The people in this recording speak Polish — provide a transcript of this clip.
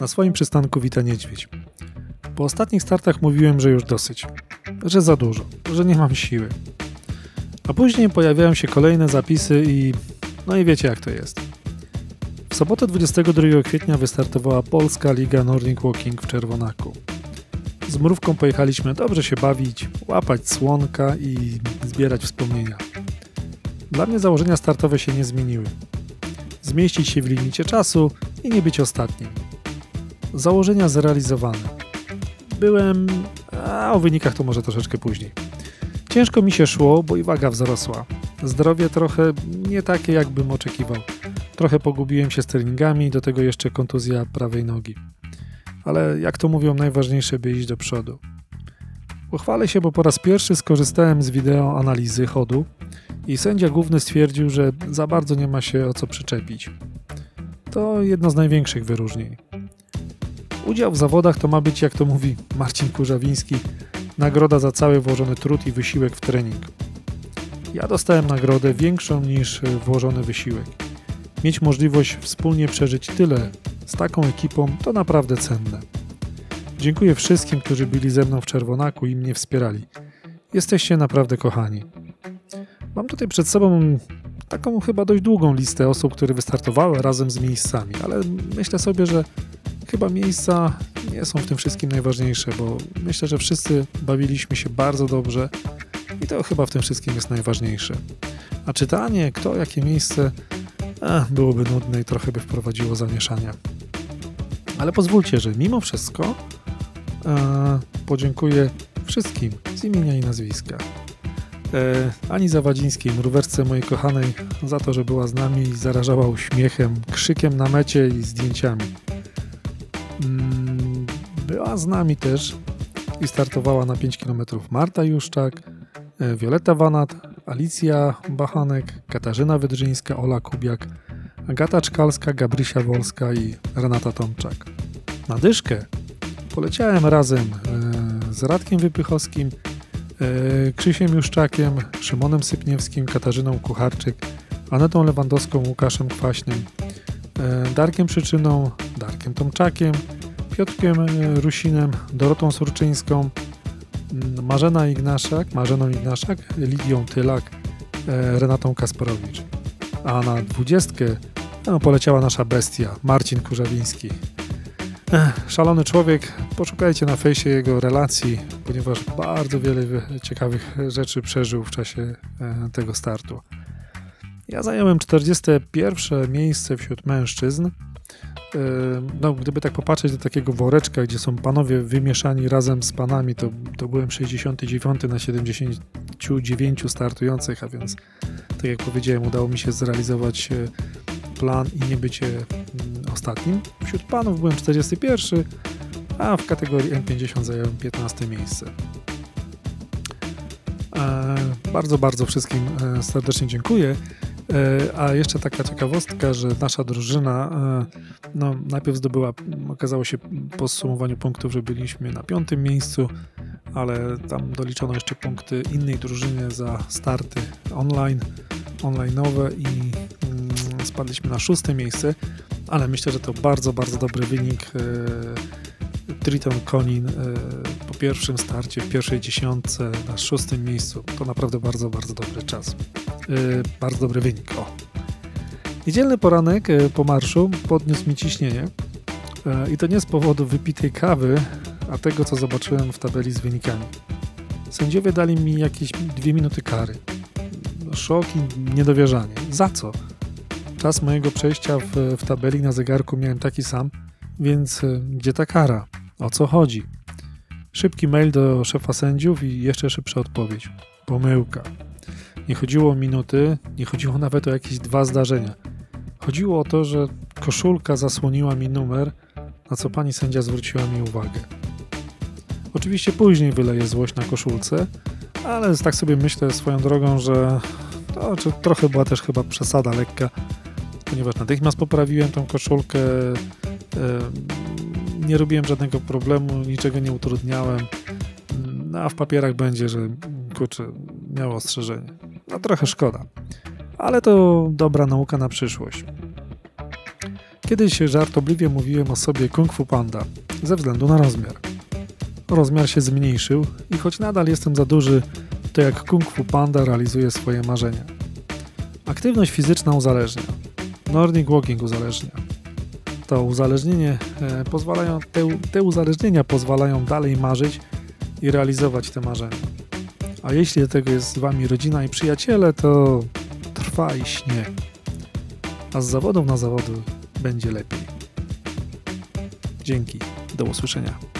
Na swoim przystanku wita niedźwiedź. Po ostatnich startach mówiłem, że już dosyć, że za dużo, że nie mam siły. A później pojawiają się kolejne zapisy i... no i wiecie jak to jest. W sobotę 22 kwietnia wystartowała Polska Liga Nordic Walking w Czerwonaku. Z mrówką pojechaliśmy dobrze się bawić, łapać słonka i zbierać wspomnienia. Dla mnie założenia startowe się nie zmieniły. Zmieścić się w limicie czasu i nie być ostatnim. Założenia zrealizowane. Byłem... a o wynikach to może troszeczkę później. Ciężko mi się szło, bo i waga wzrosła. Zdrowie trochę nie takie, jakbym oczekiwał. Trochę pogubiłem się sterlingami, do tego jeszcze kontuzja prawej nogi. Ale jak to mówią, najważniejsze by iść do przodu. Pochwalę się, bo po raz pierwszy skorzystałem z wideo analizy chodu i sędzia główny stwierdził, że za bardzo nie ma się o co przyczepić. To jedno z największych wyróżnień. Udział w zawodach to ma być, jak to mówi Marcin Kurzawiński, nagroda za cały włożony trud i wysiłek w trening. Ja dostałem nagrodę większą niż włożony wysiłek. Mieć możliwość wspólnie przeżyć tyle z taką ekipą to naprawdę cenne. Dziękuję wszystkim, którzy byli ze mną w Czerwonaku i mnie wspierali. Jesteście naprawdę kochani. Mam tutaj przed sobą taką chyba dość długą listę osób, które wystartowały razem z miejscami, ale myślę sobie, że chyba miejsca nie są w tym wszystkim najważniejsze, bo myślę, że wszyscy bawiliśmy się bardzo dobrze i to chyba w tym wszystkim jest najważniejsze. A czytanie, kto, jakie miejsce, byłoby nudne i trochę by wprowadziło zamieszania. Ale pozwólcie, że mimo wszystko podziękuję wszystkim z imienia i nazwiska. Ani Zawadzińskiej, mrówerce mojej kochanej, za to, że była z nami i zarażała uśmiechem, krzykiem na mecie i zdjęciami. Była z nami też i startowała na 5 km Marta Juszczak, Wioleta Wanat, Alicja Bachanek, Katarzyna Wydrzyńska, Ola Kubiak, Agata Czkalska, Gabrysia Wolska i Renata Tomczak. Na dyszkę poleciałem razem z Radkiem Wypychowskim, Krzysiem Juszczakiem, Szymonem Sypniewskim, Katarzyną Kucharczyk, Anetą Lewandowską, Łukaszem Kwaśnym, Darkiem Przyczyną, Darkiem Tomczakiem, Piotrkiem Rusinem, Dorotą Surczyńską, Marzeną Ignaszak, Lidią Tylak, Renatą Kasparowicz. A na 20 poleciała nasza bestia, Marcin Kurzawiński. Szalony człowiek, poszukajcie na fejsie jego relacji, ponieważ bardzo wiele ciekawych rzeczy przeżył w czasie tego startu. Ja zająłem 41 miejsce wśród mężczyzn. No, gdyby tak popatrzeć do takiego woreczka, gdzie są panowie wymieszani razem z panami, to byłem 69 na 79 startujących, a więc tak jak powiedziałem, udało mi się zrealizować plan i nie bycie ostatnim. Wśród panów byłem 41, a w kategorii M50 zająłem 15 miejsce. Bardzo, bardzo wszystkim serdecznie dziękuję. A jeszcze taka ciekawostka, że nasza drużyna najpierw okazało się po zsumowaniu punktów, że byliśmy na 5. miejscu, ale tam doliczono jeszcze punkty innej drużynie za starty online'owe i spadliśmy na 6. miejsce, ale myślę, że to bardzo, bardzo dobry wynik. Triton Konin po pierwszym starcie w pierwszej dziesiątce na 6. miejscu. To naprawdę bardzo, bardzo dobry czas. Bardzo dobry wynik. Niedzielny poranek po marszu podniósł mi ciśnienie i to nie z powodu wypitej kawy, a tego, co zobaczyłem w tabeli z wynikami. Sędziowie dali mi jakieś 2 minuty kary. Szok i niedowierzanie. Za co? Czas mojego przejścia w tabeli na zegarku miałem taki sam, więc gdzie ta kara? O co chodzi? Szybki mail do szefa sędziów i jeszcze szybsza odpowiedź. Pomyłka. Nie chodziło o minuty, nie chodziło nawet o jakieś 2 zdarzenia. Chodziło o to, że koszulka zasłoniła mi numer, na co pani sędzia zwróciła mi uwagę. Oczywiście później wyleję złość na koszulce, ale tak sobie myślę swoją drogą, że to trochę była też chyba przesada lekka, ponieważ natychmiast poprawiłem tą koszulkę, nie robiłem żadnego problemu, niczego nie utrudniałem, a w papierach będzie, że miało ostrzeżenie. No trochę szkoda, ale to dobra nauka na przyszłość. Kiedyś żartobliwie mówiłem o sobie Kung Fu Panda, ze względu na rozmiar. Rozmiar się zmniejszył i choć nadal jestem za duży, to jak Kung Fu Panda realizuje swoje marzenia. Aktywność fizyczna uzależnia. Nordic walking uzależnia. Te uzależnienia pozwalają dalej marzyć i realizować te marzenia. A jeśli do tego jest z Wami rodzina i przyjaciele, to trwa i śnie. A z zawodów na zawody będzie lepiej. Dzięki. Do usłyszenia.